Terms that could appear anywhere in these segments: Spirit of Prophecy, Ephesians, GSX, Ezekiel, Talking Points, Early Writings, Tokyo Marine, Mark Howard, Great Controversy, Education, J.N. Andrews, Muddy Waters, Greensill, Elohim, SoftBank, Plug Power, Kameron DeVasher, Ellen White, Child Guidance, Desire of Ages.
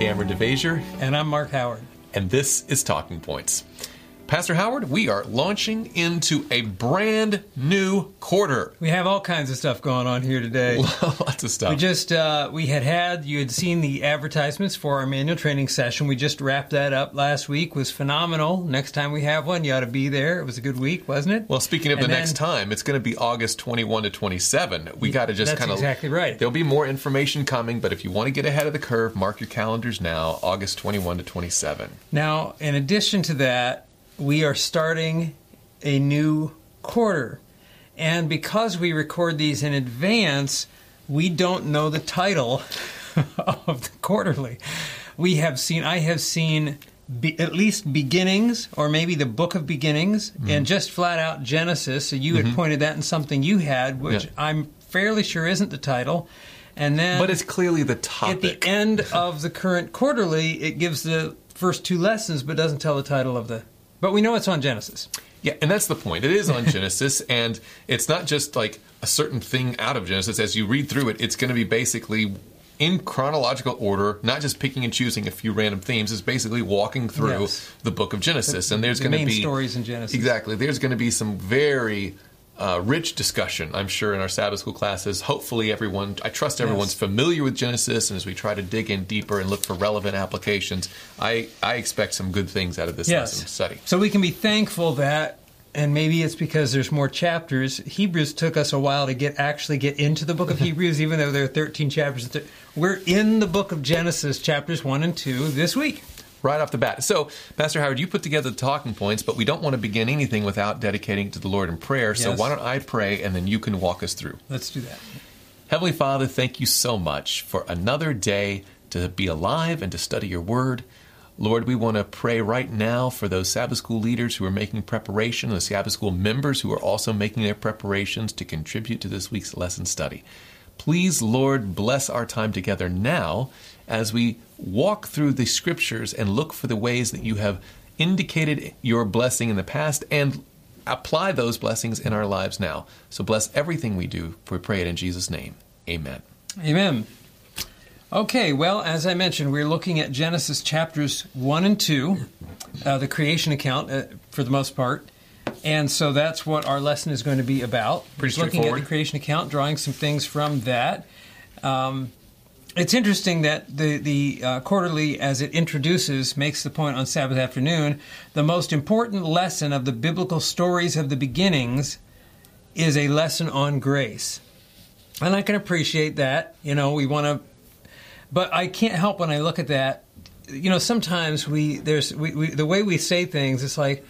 Kameron DeVasher. And I'm Mark Howard. And this is Talking Points. Pastor Howard, we are launching into a brand new quarter. We have all kinds of stuff going on here today. Lots of stuff. We just, you had seen the advertisements for our manual training session. We just wrapped that up last week. It was phenomenal. Next time we have one, you ought to be there. It was a good week, wasn't it? Well, speaking of next time, it's going to be August 21 to 27. We got to just kind of... That's exactly right. There'll be more information coming, but if you want to get ahead of the curve, mark your calendars now, August 21 to 27. Now, in addition to that, we are starting a new quarter. And because we record these in advance, we don't know the title of the quarterly. I have seen at least Beginnings, or maybe the Book of Beginnings, and just flat out Genesis. So you had pointed that in something you had, which I'm fairly sure isn't the title. And then, but it's clearly the topic. At the end of the current quarterly, it gives the first two lessons, but doesn't tell the title of the... But we know it's on Genesis. Yeah, and that's the point. It is on Genesis, and it's not just like a certain thing out of Genesis. As you read through it, it's going to be basically in chronological order, not just picking and choosing a few random themes. It's basically walking through the book of Genesis. And there's going to be... main stories in Genesis. Exactly. There's going to be some very... rich discussion, I'm sure, in our Sabbath school classes. Hopefully everyone, I trust everyone's familiar with Genesis, and as we try to dig in deeper and look for relevant applications, I expect some good things out of this lesson study. So we can be thankful that, and maybe it's because there's more chapters, Hebrews took us a while to actually get into the book of Hebrews, even though there are 13 chapters. We're in the book of Genesis, chapters 1 and 2, this week. Right off the bat. So, Pastor Howard, you put together the talking points, but we don't want to begin anything without dedicating it to the Lord in prayer. Yes. So why don't I pray, and then you can walk us through. Let's do that. Heavenly Father, thank you so much for another day to be alive and to study your word. Lord, we want to pray right now for those Sabbath school leaders who are making preparation, the Sabbath school members who are also making their preparations to contribute to this week's lesson study. Please, Lord, bless our time together now as we walk through the scriptures and look for the ways that you have indicated your blessing in the past and apply those blessings in our lives now. So bless everything we do, we pray it in Jesus' name. Amen. Amen. Okay, well, as I mentioned, we're looking at Genesis chapters 1 and 2, the creation account for the most part. And so that's what our lesson is going to be about. Pretty straightforward. Looking at the creation account, drawing some things from that. It's interesting that the quarterly, as it introduces, makes the point on Sabbath afternoon, the most important lesson of the biblical stories of the beginnings is a lesson on grace. And I can appreciate that. You know, we want to... But I can't help when I look at that. You know, sometimes the way we say things, it's like...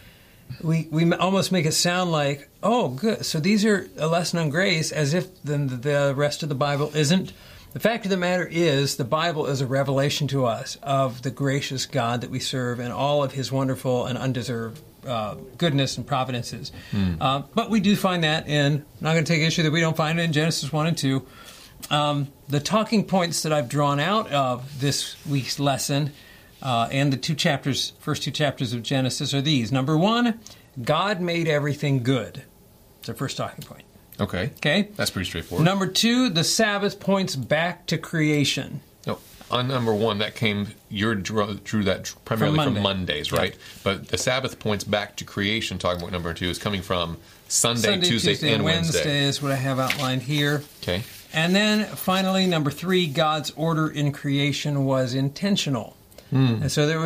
We almost make it sound like, oh, good, so these are a lesson on grace, as if the rest of the Bible isn't. The fact of the matter is, the Bible is a revelation to us of the gracious God that we serve and all of his wonderful and undeserved goodness and providences. But we do find that in, I'm not going to take issue that we don't find it in Genesis 1 and 2. The talking points that I've drawn out of this week's lesson and the first two chapters of Genesis are these. Number one, God made everything good. It's our first talking point. Okay. That's pretty straightforward. Number two, the Sabbath points back to creation. No, on number one, that came, you drew that primarily from Mondays, right? Yeah. But the Sabbath points back to creation, talking about number two, is coming from Sunday Tuesday, and Wednesday is what I have outlined here. Okay. And then finally, number three, God's order in creation was intentional. And so there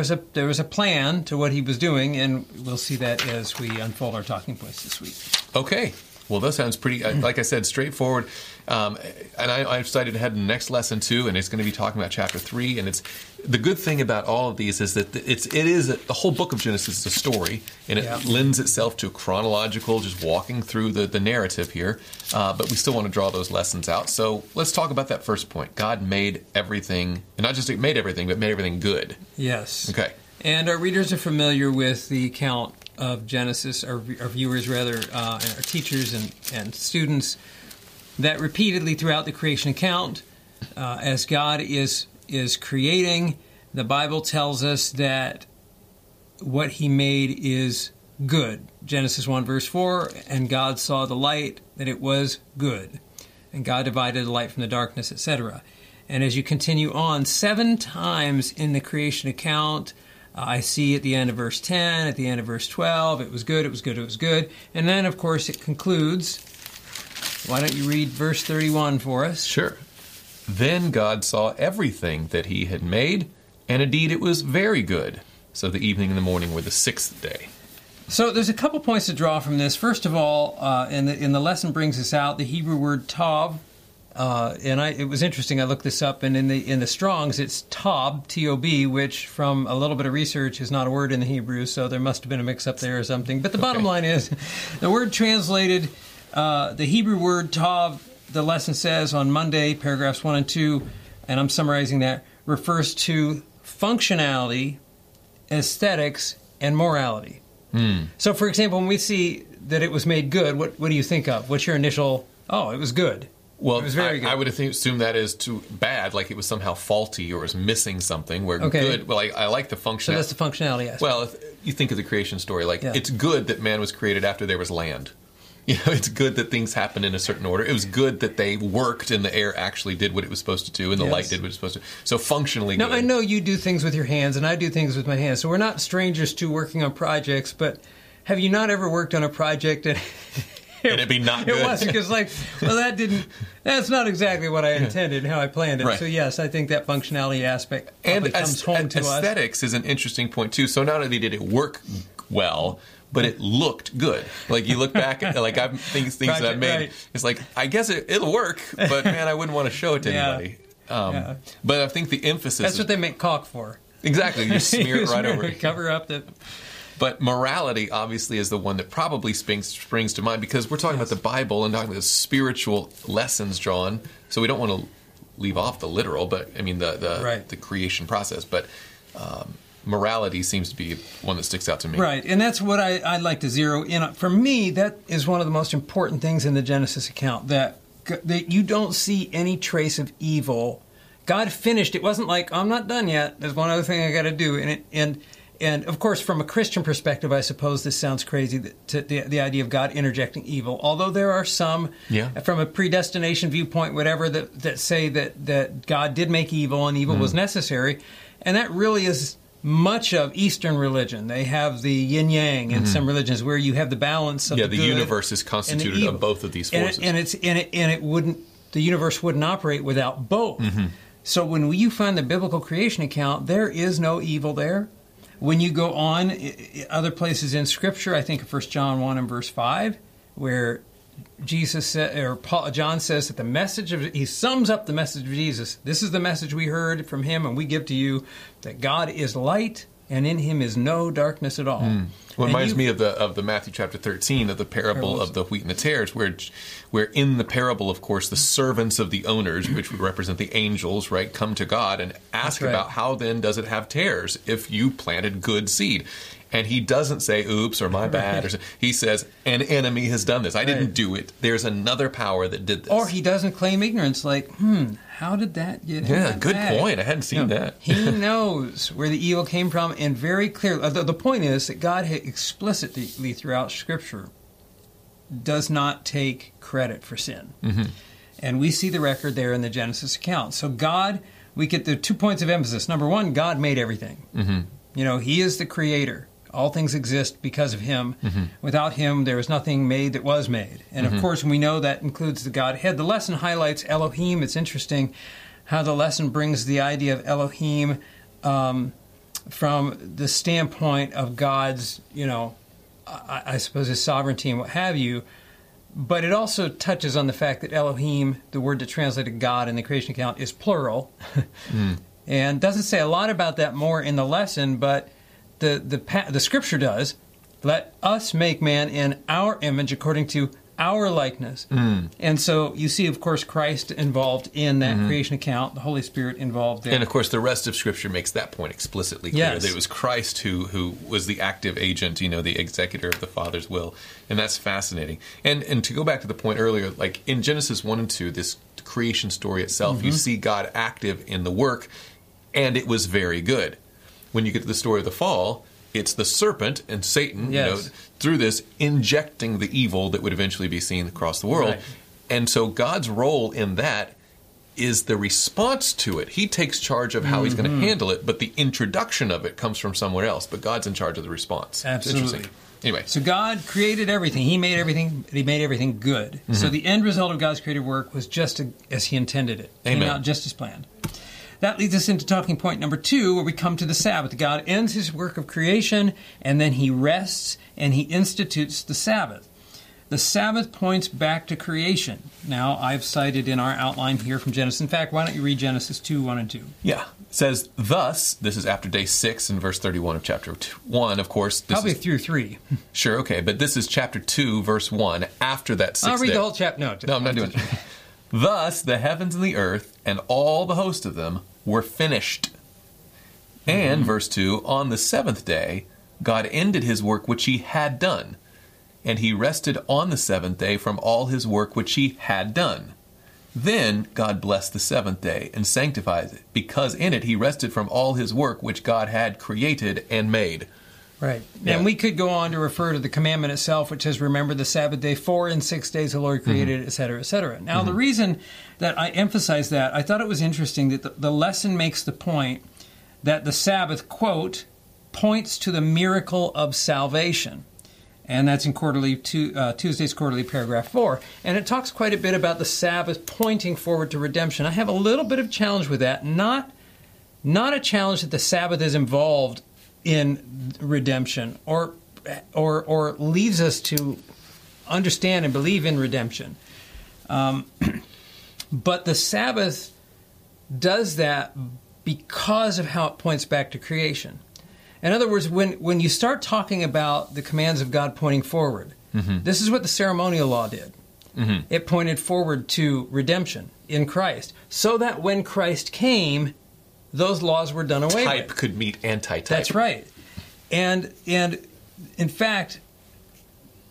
was a plan to what he was doing, and we'll see that as we unfold our talking points this week. Okay. Well, that sounds pretty, like I said, straightforward. And I've cited ahead in the next lesson, too, and it's going to be talking about Chapter 3. And it's the good thing about all of these is that the whole book of Genesis is a story, and it lends itself to chronological, just walking through the narrative here. But we still want to draw those lessons out. So let's talk about that first point. God made everything, and not just made everything, but made everything good. Yes. Okay. And our readers are familiar with the account of Genesis, our viewers rather, and our teachers and students, that repeatedly throughout the creation account, as God is creating, the Bible tells us that what he made is good. Genesis 1 verse 4, and God saw the light, that it was good. And God divided the light from the darkness, etc. And as you continue on, 7 times in the creation account, I see at the end of verse 10, at the end of verse 12, it was good, it was good, it was good. And then, of course, it concludes. Why don't you read verse 31 for us? Sure. Then God saw everything that he had made, and indeed it was very good. So the evening and the morning were the 6th day. So there's a couple points to draw from this. First of all, and the lesson brings us out, the Hebrew word tov, it was interesting, I looked this up, and in the Strong's it's tob, T-O-B, which from a little bit of research is not a word in the Hebrew, so there must have been a mix-up there or something. But the bottom line is, the word translated, the Hebrew word tov, the lesson says on Monday, paragraphs 1 and 2, and I'm summarizing that, refers to functionality, aesthetics, and morality. Mm. So, for example, when we see that it was made good, what do you think of? What's your initial, oh, it was good. Well, I would assume that is too bad, like it was somehow faulty or was missing something. Where good, well, I like the functionality. So that's the functionality aspect. Well, if you think of the creation story, like it's good that man was created after there was land. You know, it's good that things happen in a certain order. It was good that they worked and the air actually did what it was supposed to do and the light did what it was supposed to do. So functionally good. Now, I know you do things with your hands and I do things with my hands, so we're not strangers to working on projects, but have you not ever worked on a project and... And it'd be not good. It wasn't, because like, well, that's not exactly what I intended and how I planned it. Right. So yes, I think that functionality aspect probably comes home to us. Aesthetics is an interesting point too. So not only did it work well, but it looked good. Like you look back at like I've things that I've made. Right. It's like, I guess it'll work, but man, I wouldn't want to show it to anybody. But I think the emphasis that's what they make caulk for. Exactly. You smear it right over. Cover up the... But morality, obviously, is the one that probably springs to mind because we're talking about the Bible and talking about the spiritual lessons drawn. So we don't want to leave off the literal, but I mean the creation process. But morality seems to be one that sticks out to me. Right, and that's what I'd like to zero in on. For me, that is one of the most important things in the Genesis account, that you don't see any trace of evil. God finished. It wasn't like, I'm not done yet. There's one other thing I got to do. And, of course, from a Christian perspective, I suppose this sounds crazy, the idea of God interjecting evil. Although there are some, from a predestination viewpoint, whatever, that say that God did make evil and evil was necessary. And that really is much of Eastern religion. They have the yin-yang in some religions where you have the balance of the good. Yeah, the universe is constituted of both of these forces. The universe wouldn't operate without both. Mm-hmm. So when you find the biblical creation account, there is no evil there. When you go on, other places in Scripture, I think of 1 John 1 and verse 5, where John says that he sums up the message of Jesus. This is the message we heard from him and we give to you, that God is light and in him is no darkness at all. Mm. Well, it reminds me of the Matthew chapter 13, of the parable of the wheat and the tares, where in the parable, of course, the servants of the owners, which would represent the angels, right, come to God and ask about how then does it have tares if you planted good seed? And he doesn't say, oops, or my bad. Or, he says, an enemy has done this. I didn't do it. There's another power that did this. Or he doesn't claim ignorance, like, how did that get him? Yeah, good point. I hadn't seen that. He knows where the evil came from, and very clearly. The point is that God explicitly throughout Scripture does not take credit for sin. Mm-hmm. And we see the record there in the Genesis account. So God, we get the 2 points of emphasis. Number one, God made everything. Mm-hmm. You know, he is the creator. All things exist because of him. Mm-hmm. Without him, there is nothing made that was made. And, of course, we know that includes the Godhead. The lesson highlights Elohim. It's interesting how the lesson brings the idea of Elohim from the standpoint of God's, you know, I suppose his sovereignty and what have you. But it also touches on the fact that Elohim, the word that translated God in the creation account, is plural. And doesn't say a lot about that more in the lesson, but... The Scripture does, let us make man in our image according to our likeness. Mm. And so you see, of course, Christ involved in that creation account, the Holy Spirit involved there. And, of course, the rest of Scripture makes that point explicitly clear. Yes. That it was Christ who was the active agent, you know, the executor of the Father's will. And that's fascinating. And to go back to the point earlier, like in Genesis 1 and 2, this creation story itself, you see God active in the work, and it was very good. When you get to the story of the fall, it's the serpent and Satan, you know, through this, injecting the evil that would eventually be seen across the world. Right. And so God's role in that is the response to it. He takes charge of how he's going to handle it, but the introduction of it comes from somewhere else. But God's in charge of the response. Absolutely. It's interesting. Anyway. So God created everything. He made everything. He made everything good. Mm-hmm. So the end result of God's creative work was just as he intended it. Amen. Came out just as planned. That leads us into talking point number 2, where we come to the Sabbath. God ends his work of creation, and then he rests, and he institutes the Sabbath. The Sabbath points back to creation. Now, I've cited in our outline here from Genesis. In fact, why don't you read Genesis 2:1-2? Yeah. It says, thus, this is after day 6 in verse 31 of chapter 1, of course. Probably through 3. Sure, okay. But this is chapter 2, verse 1, after that 6th day. I'll read the whole chapter. No, I'm not doing it. Thus, the heavens and the earth, and all the host of them, were finished. And, verse 2, on the 7th day, God ended his work which he had done. And he rested on the 7th day from all his work which he had done. Then God blessed the 7th day and sanctifies it, because in it he rested from all his work which God had created and made. Right. Yeah. And we could go on to refer to the commandment itself, which says, remember the Sabbath day, 4 and 6 days the Lord created it, etc., etc. Now, the reason that I emphasize that, I thought it was interesting that the lesson makes the point that the Sabbath, quote, points to the miracle of salvation. And that's in Tuesday's Quarterly, paragraph 4. And it talks quite a bit about the Sabbath pointing forward to redemption. I have a little bit of challenge with that. Not a challenge that the Sabbath is involved in redemption or leads us to understand and believe in redemption. But the Sabbath does that because of how it points back to creation. In other words, when you start talking about the commands of God pointing forward, this is what the ceremonial law did. It pointed forward to redemption in Christ, so that when Christ came, those laws were done away with. Type could meet anti-type. That's right. And in fact,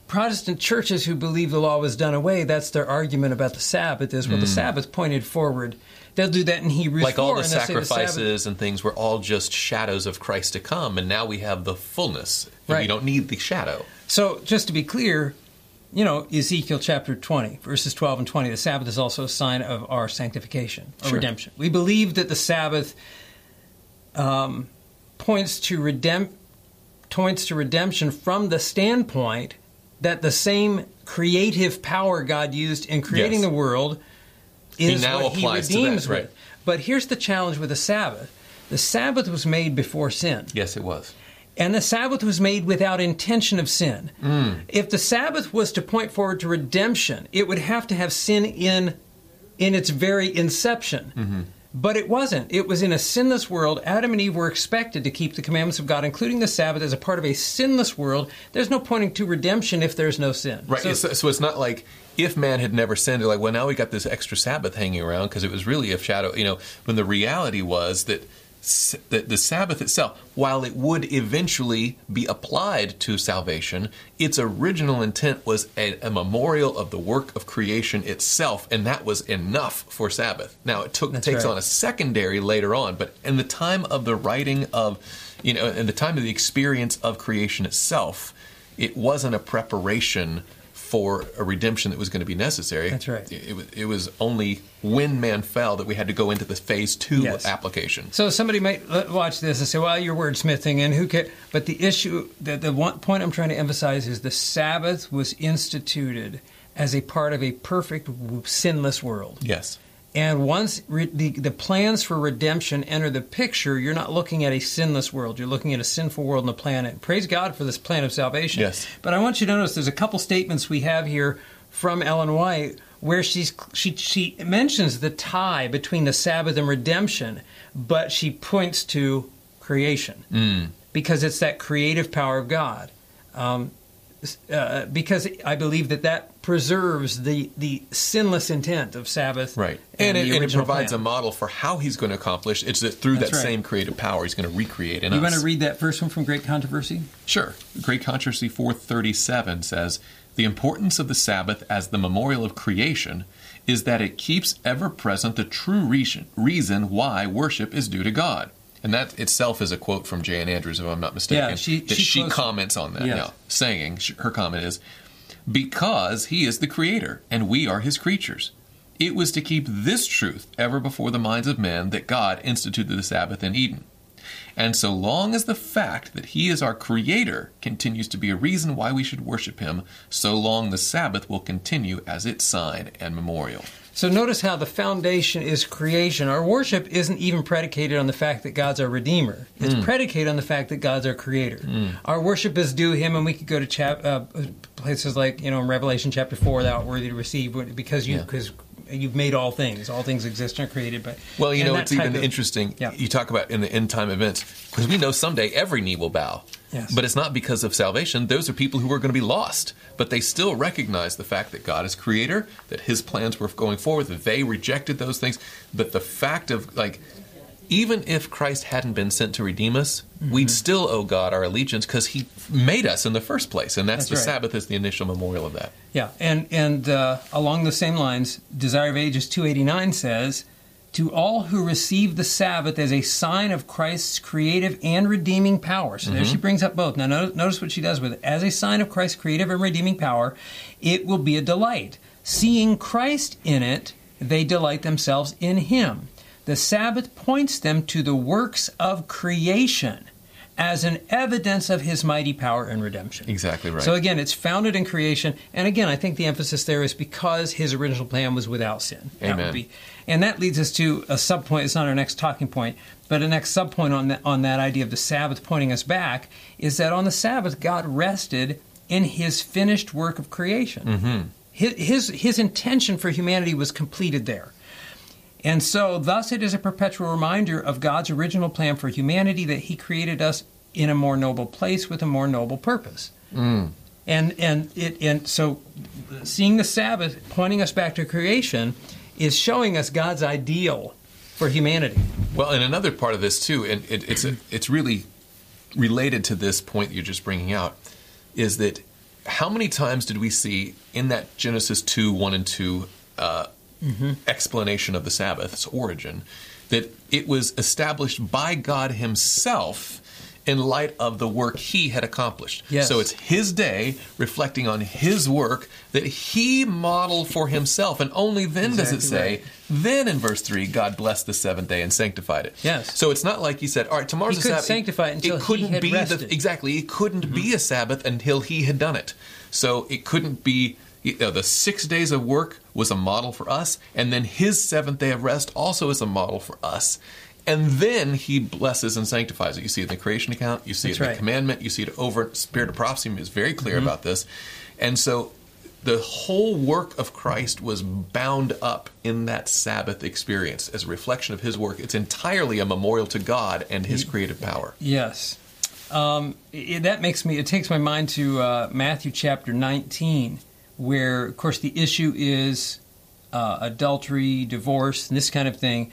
Protestant churches who believe the law was done away, that's their argument about the Sabbath is, well, the Sabbath pointed forward. They'll do that in Hebrews 4. Like all the sacrifices and things were all just shadows of Christ to come, and now we have the fullness. And we don't need the shadow. So, just to be clear, Ezekiel chapter 20, verses 12 and 20, the Sabbath is also a sign of our sanctification, or redemption. We believe that the Sabbath points to redemption from the standpoint that the same creative power God used in creating the world is what he redeems with. But here's the challenge with the Sabbath. The Sabbath was made before sin. Yes, it was. And the Sabbath was made without intention of sin. If the Sabbath was to point forward to redemption, it would have to have sin in its very inception. But it wasn't. It was in a sinless world. Adam and Eve were expected to keep the commandments of God, including the Sabbath, as a part of a sinless world. There's no pointing to redemption if there's no sin. Right. So it's not like if man had never sinned, they're like, well, now we got this extra Sabbath hanging around because it was really a shadow. When the reality was that the Sabbath itself, while it would eventually be applied to salvation, its original intent was a memorial of the work of creation itself, and that was enough for Sabbath. Now, it takes on a secondary later on, but in the time of the writing of, in the time of the experience of creation itself, it wasn't a preparation for a redemption that was going to be necessary. That's right. It was only when man fell that we had to go into the phase 2 application. So somebody might watch this and say, well, you're wordsmithing and who cares? But the issue, the one point I'm trying to emphasize is the Sabbath was instituted as a part of a perfect, sinless world. Yes. And once the plans for redemption enter the picture, you're not looking at a sinless world. You're looking at a sinful world on the planet. Praise God for this plan of salvation. Yes. But I want you to notice there's a couple statements we have here from Ellen White where she mentions the tie between the Sabbath and redemption, but she points to creation because it's that creative power of God. Because I believe that preserves the sinless intent of Sabbath. Right. And it provides a model for how he's going to accomplish. It's that through that same creative power he's going to recreate in us. You want to read that first one from Great Controversy? Sure. Great Controversy 437 says, the importance of the Sabbath as the memorial of creation is that it keeps ever present the true reason why worship is due to God. And that itself is a quote from J.N. Andrews, if I'm not mistaken. Yeah, she comments on that now, saying, her comment is, because he is the creator and we are his creatures. It was to keep this truth ever before the minds of men that God instituted the Sabbath in Eden. And so long as the fact that he is our creator continues to be a reason why we should worship him, so long the Sabbath will continue as its sign and memorial. So notice how the foundation is creation. Our worship isn't even predicated on the fact that God's our Redeemer. It's predicated on the fact that God's our Creator. Our worship is due him, and we could go to places like, in Revelation chapter 4, thou art worthy to receive, because you've made all things. All things exist and are created. It's even interesting. Yeah. You talk about in the end time events, because we know someday every knee will bow. Yes. But it's not because of salvation. Those are people who are going to be lost. But they still recognize the fact that God is creator, that his plans were going forward, that they rejected those things. But the fact of, even if Christ hadn't been sent to redeem us, we'd still owe God our allegiance because he made us in the first place. And that's the right. Sabbath is the initial memorial of that. Yeah, and along the same lines, Desire of Ages 289 says, to all who receive the Sabbath as a sign of Christ's creative and redeeming power. So there she brings up both. Now notice what she does with it. As a sign of Christ's creative and redeeming power, it will be a delight. Seeing Christ in it, they delight themselves in him. The Sabbath points them to the works of creation as an evidence of his mighty power and redemption. Exactly right. So again, it's founded in creation. And again, I think the emphasis there is because his original plan was without sin. Amen. And that leads us to a subpoint. It's not our next talking point, but a next subpoint on that idea of the Sabbath pointing us back is that on the Sabbath, God rested in his finished work of creation. Mm-hmm. His intention for humanity was completed there. And so, thus, it is a perpetual reminder of God's original plan for humanity that he created us in a more noble place with a more noble purpose. And so, seeing the Sabbath pointing us back to creation is showing us God's ideal for humanity. Well, and another part of this, too, and it's really related to this point that you're just bringing out, is that how many times did we see in that Genesis 2:1-2 explanation of the Sabbath's origin, that it was established by God himself in light of the work he had accomplished. Yes. So it's his day reflecting on his work that he modeled for himself. And only then does it say, right. Then in verse 3, God blessed the seventh day and sanctified it. Yes. So it's not like he said, all right, tomorrow's a Sabbath. He couldn't sanctify it until he had rested. It couldn't be a Sabbath until he had done it. So it couldn't be... the 6 days of work was a model for us, and then his seventh day of rest also is a model for us. And then he blesses and sanctifies it. You see it in the creation account. You see it in the commandment. You see it over. Spirit of Prophecy is very clear about this. And so the whole work of Christ was bound up in that Sabbath experience as a reflection of his work. It's entirely a memorial to God and his creative power. Yes. It takes my mind to Matthew chapter 19. Where, of course, the issue is adultery, divorce, and this kind of thing.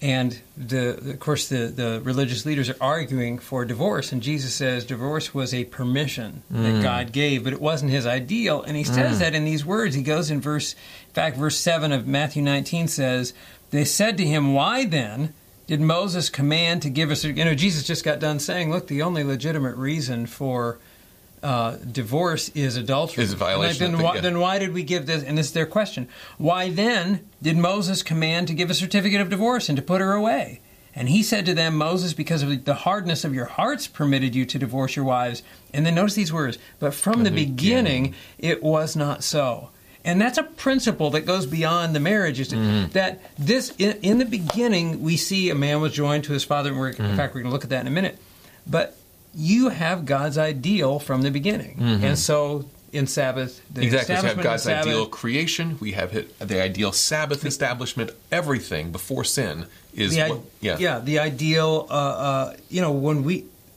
And, the religious leaders are arguing for divorce. And Jesus says divorce was a permission that God gave, but it wasn't his ideal. And he says that in these words. He goes verse 7 of Matthew 19 says, they said to him, why then did Moses command to give us... Jesus just got done saying, look, the only legitimate reason for... divorce is adultery. Is a violation. Then why did we give this? And this is their question. Why then did Moses command to give a certificate of divorce and to put her away? And he said to them, Moses, because of the hardness of your hearts, permitted you to divorce your wives. And then notice these words. But from the beginning, it was not so. And that's a principle that goes beyond the marriage. Is that this in the beginning we see a man was joined to his father, and in fact we're going to look at that in a minute. But you have God's ideal from the beginning. And so in Sabbath... So we have God's ideal creation. We have the ideal Sabbath establishment. Everything before sin is... the ideal...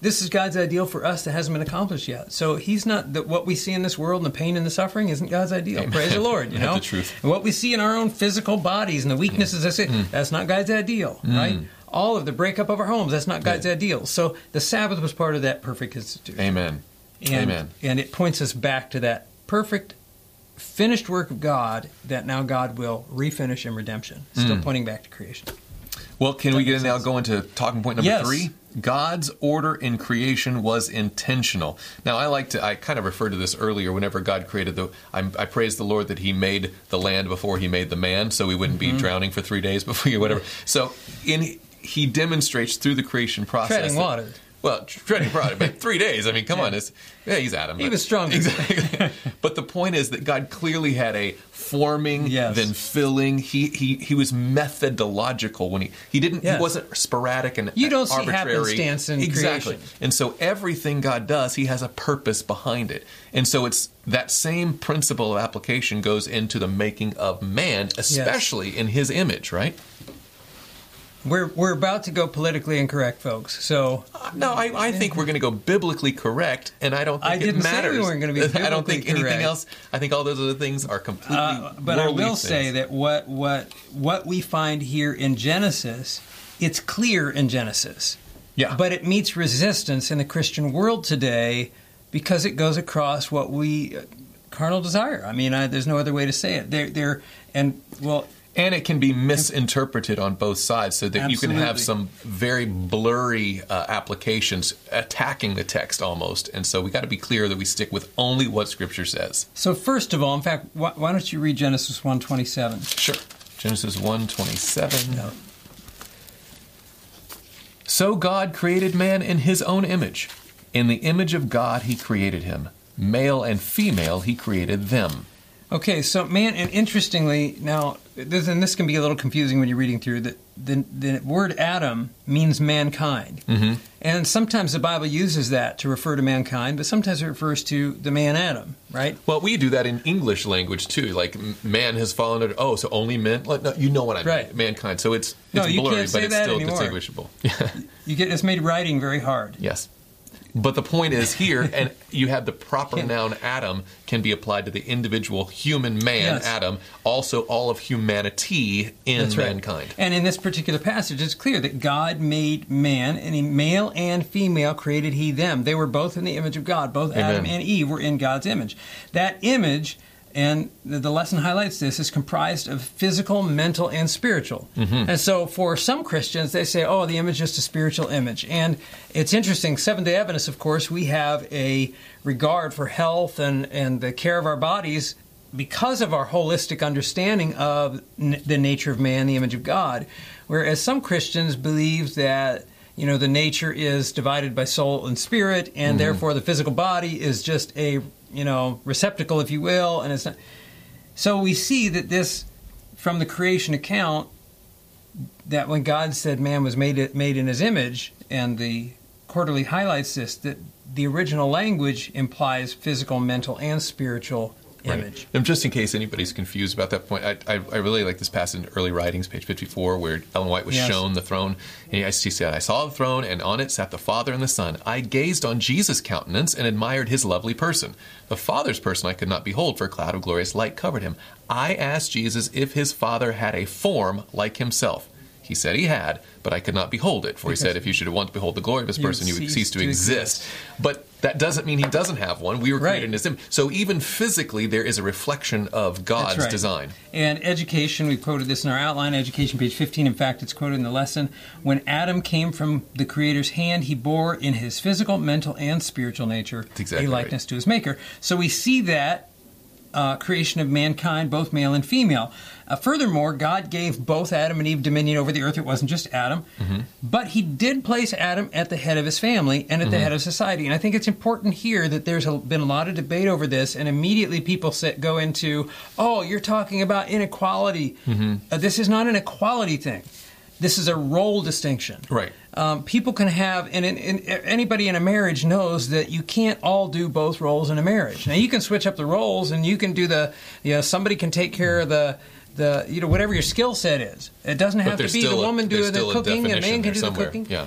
This is God's ideal for us that hasn't been accomplished yet. So he's not... what we see in this world and the pain and the suffering isn't God's ideal. Amen. Praise the Lord, That's the truth. And what we see in our own physical bodies and the weaknesses, that's not God's ideal, right? All of the breakup of our homes, that's not God's ideal. So the Sabbath was part of that perfect institution. Amen. And it points us back to that perfect, finished work of God that now God will refinish in redemption. Still pointing back to creation. Well, can we get now go into talking point number three? God's order in creation was intentional. Now, I kind of referred to this earlier whenever God created I praise the Lord that he made the land before he made the man, so we wouldn't be drowning for 3 days before you, whatever. So he demonstrates through the creation process. Treading water. Well, treading water, but 3 days. I mean, come on. He's Adam. He was stronger. Exactly. But the point is that God clearly had a forming, then filling. He was methodological when he wasn't sporadic and arbitrary. You don't see happenstance in creation. And so everything God does, he has a purpose behind it. And so it's that same principle of application goes into the making of man, especially in his image, right? We're about to go politically incorrect, folks. So no, I think we're going to go biblically correct, and I don't think it matters. I didn't say we weren't going to be biblically correct. I don't think anything else. I think all those other things are completely but I will say that what we find here in Genesis, it's clear in Genesis. Yeah. But it meets resistance in the Christian world today because it goes across what we carnal desire. I mean, there's no other way to say it. And it can be misinterpreted on both sides so that you can have some very blurry applications attacking the text almost. And so we got to be clear that we stick with only what Scripture says. So first of all, in fact, why don't you read Genesis 1:27? Sure. Genesis 1:27. No. So God created man in his own image. In the image of God he created him. Male and female he created them. Okay, so man, and interestingly, now, this can be a little confusing when you're reading through, that the word Adam means mankind. Mm-hmm. And sometimes the Bible uses that to refer to mankind, but sometimes it refers to the man Adam, right? Well, we do that in English language, too. Like, man has fallen under, so only men? Like, no, you know what I mean, right. Mankind. So it's blurry, but it's still distinguishable. It's made writing very hard. Yes. But the point is here, and you have the proper noun Adam can be applied to the individual human man, Adam, also all of humanity in mankind. And in this particular passage, it's clear that God made man, and male and female created he them. They were both in the image of God. Both Adam and Eve were in God's image. That image, and the lesson highlights this, is comprised of physical, mental, and spiritual. Mm-hmm. And so for some Christians, they say, the image is just a spiritual image. And it's interesting, Seventh-day Adventists, of course, we have a regard for health and the care of our bodies because of our holistic understanding of the nature of man, the image of God. Whereas some Christians believe that the nature is divided by soul and spirit, and mm-hmm. therefore the physical body is just a receptacle, if you will, and it's not. So we see that this, from the creation account, that when God said man was made in his image, and the quarterly highlights this, that the original language implies physical, mental, and spiritual image. And just in case anybody's confused about that point, I really like this passage in Early Writings, page 54, where Ellen White was shown the throne. And she said, I saw the throne, and on it sat the Father and the Son. I gazed on Jesus' countenance and admired his lovely person. The Father's person I could not behold, for a cloud of glorious light covered him. I asked Jesus if his Father had a form like himself. He said he had, but I could not behold it. For he said, if you should want to behold the glory of his person, you would cease to exist. But that doesn't mean he doesn't have one. We were created in his image. So even physically, there is a reflection of God's design. And Education, we quoted this in our outline, Education, page 15. In fact, it's quoted in the lesson. When Adam came from the Creator's hand, he bore in his physical, mental, and spiritual nature a likeness to his Maker. So we see that creation of mankind, both male and female. Furthermore, God gave both Adam and Eve dominion over the earth. It wasn't just Adam. Mm-hmm. But he did place Adam at the head of his family and at the head of society. And I think it's important here that there's been a lot of debate over this, and immediately people go into, you're talking about inequality. Mm-hmm. This is not an equality thing. This is a role distinction. Right. People can have, and anybody in a marriage knows that you can't all do both roles in a marriage. Now, you can switch up the roles, and you can do somebody can take care of the whatever your skill set is. It doesn't have to be the woman doing the cooking, and man can do the cooking. Yeah.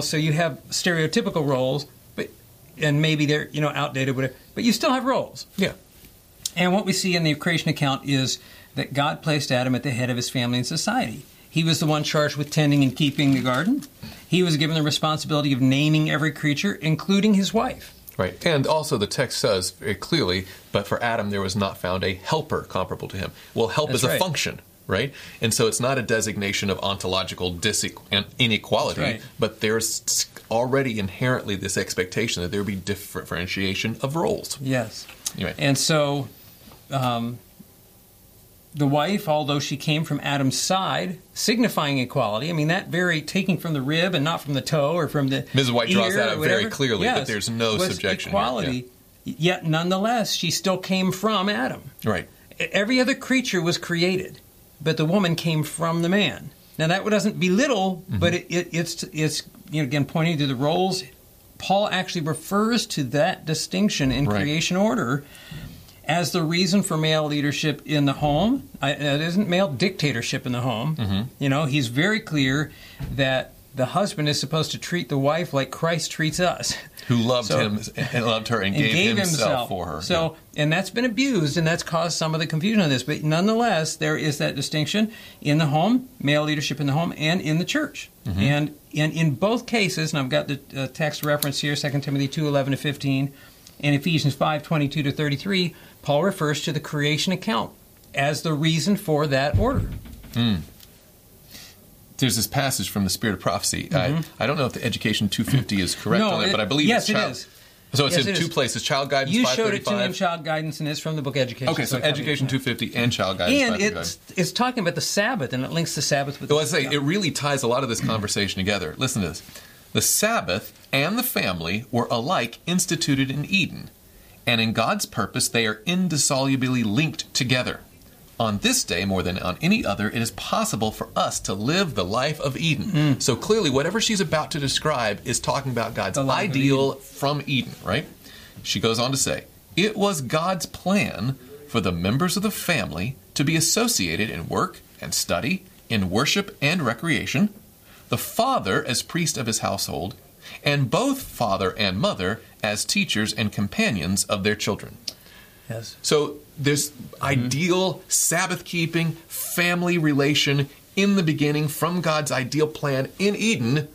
So you have stereotypical roles, and maybe they're, outdated, whatever, but you still have roles. Yeah. And what we see in the creation account is that God placed Adam at the head of his family and society. He was the one charged with tending and keeping the garden. He was given the responsibility of naming every creature, including his wife. Right. And also the text says very clearly, but for Adam there was not found a helper comparable to him. Well, help is a function. right? And so it's not a designation of ontological inequality, right, but there's already inherently this expectation that there be differentiation of roles. Yes. Anyway. And so the wife, although she came from Adam's side, signifying equality, I mean, that very taking from the rib and not from the toe or from the Mrs. White draws that out very clearly, yes, that there's no subjection. Equality, yeah. Yet nonetheless, she still came from Adam. Right. Every other creature was created, but the woman came from the man. Now, that doesn't belittle, mm-hmm, but it's you know, again, pointing to the roles. Paul actually refers to that distinction in right, creation order as the reason for male leadership in the home. It isn't male dictatorship in the home. Mm-hmm. You know, he's very clear that the husband is supposed to treat the wife like Christ treats us. Who loved him and loved her and gave himself for her. So, yeah. And that's been abused, and that's caused some of the confusion on this. But nonetheless, there is that distinction in the home, male leadership in the home, and in the church. Mm-hmm. And in both cases, and I've got the text reference here, 2 Timothy 2:11-15, and Ephesians 5:22-33, Paul refers to the creation account as the reason for that order. Mm. There's this passage from the Spirit of Prophecy. Mm-hmm. I don't know if the Education 250 is correct on that, but I believe yes, it is. So it's in two places, Child Guidance 535. You showed it to me in Child Guidance, and it's from the book Education. Okay, so Education 250 and Child Guidance 535. And it's talking about the Sabbath, and it links the Sabbath with the Sabbath. It really ties a lot of this conversation together. Listen to this. The Sabbath and the family were alike instituted in Eden, and in God's purpose they are indissolubly linked together. On this day, more than on any other, it is possible for us to live the life of Eden. Mm. So clearly, whatever she's about to describe is talking about God's ideal from Eden, right? She goes on to say, it was God's plan for the members of the family to be associated in work and study, in worship and recreation, the father as priest of his household, and both father and mother as teachers and companions of their children. Yes. So there's ideal Sabbath-keeping, family relation in the beginning from God's ideal plan in Eden,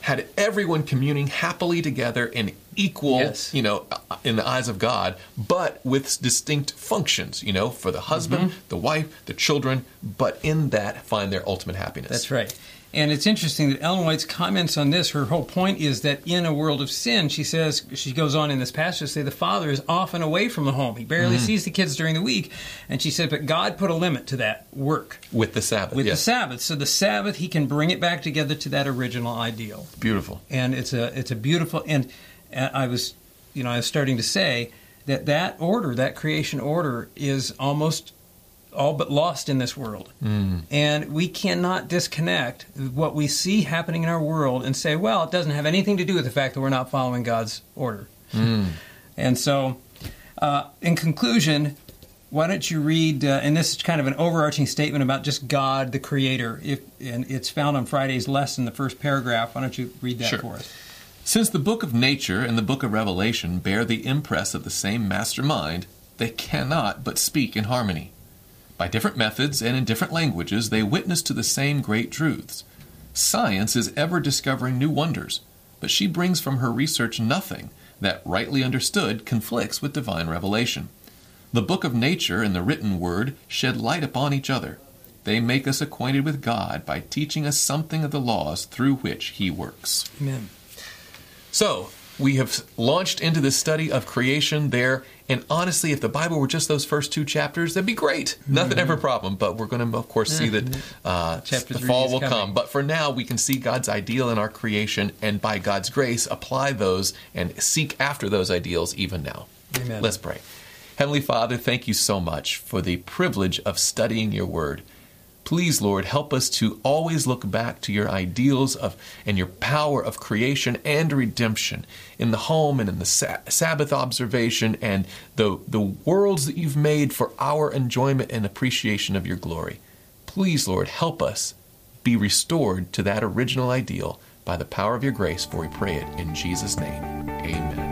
had everyone communing happily together and equal, you know, in the eyes of God, but with distinct functions, you know, for the husband, the wife, the children, but in that find their ultimate happiness. That's right. And it's interesting that Ellen White's comments on this, her whole point is that in a world of sin, she says, she goes on in this passage to say the father is often away from the home. He barely sees the kids during the week. And she said, but God put a limit to that work. With the Sabbath. With the Sabbath. So the Sabbath, he can bring it back together to that original ideal. Beautiful. And it's a beautiful, and I was starting to say that order, that creation order is almost all but lost in this world. And we cannot disconnect what we see happening in our world and say, well, it doesn't have anything to do with the fact that we're not following God's order. And so, in conclusion, why don't you read, and this is kind of an overarching statement about just God, the Creator, and it's found on Friday's lesson, the first paragraph. Why don't you read that for us? Since the book of nature and the book of Revelation bear the impress of the same mastermind, they cannot but speak in harmony. By different methods and in different languages, they witness to the same great truths. Science is ever discovering new wonders, but she brings from her research nothing that, rightly understood, conflicts with divine revelation. The book of nature and the written word shed light upon each other. They make us acquainted with God by teaching us something of the laws through which He works. Amen. So, we have launched into this study of creation there. And honestly, if the Bible were just those first two chapters, that'd be great. Nothing ever a problem. But we're going to, of course, see that the fall will come. But for now, we can see God's ideal in our creation and by God's grace, apply those and seek after those ideals even now. Amen. Let's pray. Heavenly Father, thank you so much for the privilege of studying your word. Please, Lord, help us to always look back to your ideals of and your power of creation and redemption in the home and in the Sabbath observation and the worlds that you've made for our enjoyment and appreciation of your glory. Please, Lord, help us be restored to that original ideal by the power of your grace, for we pray it in Jesus' name. Amen.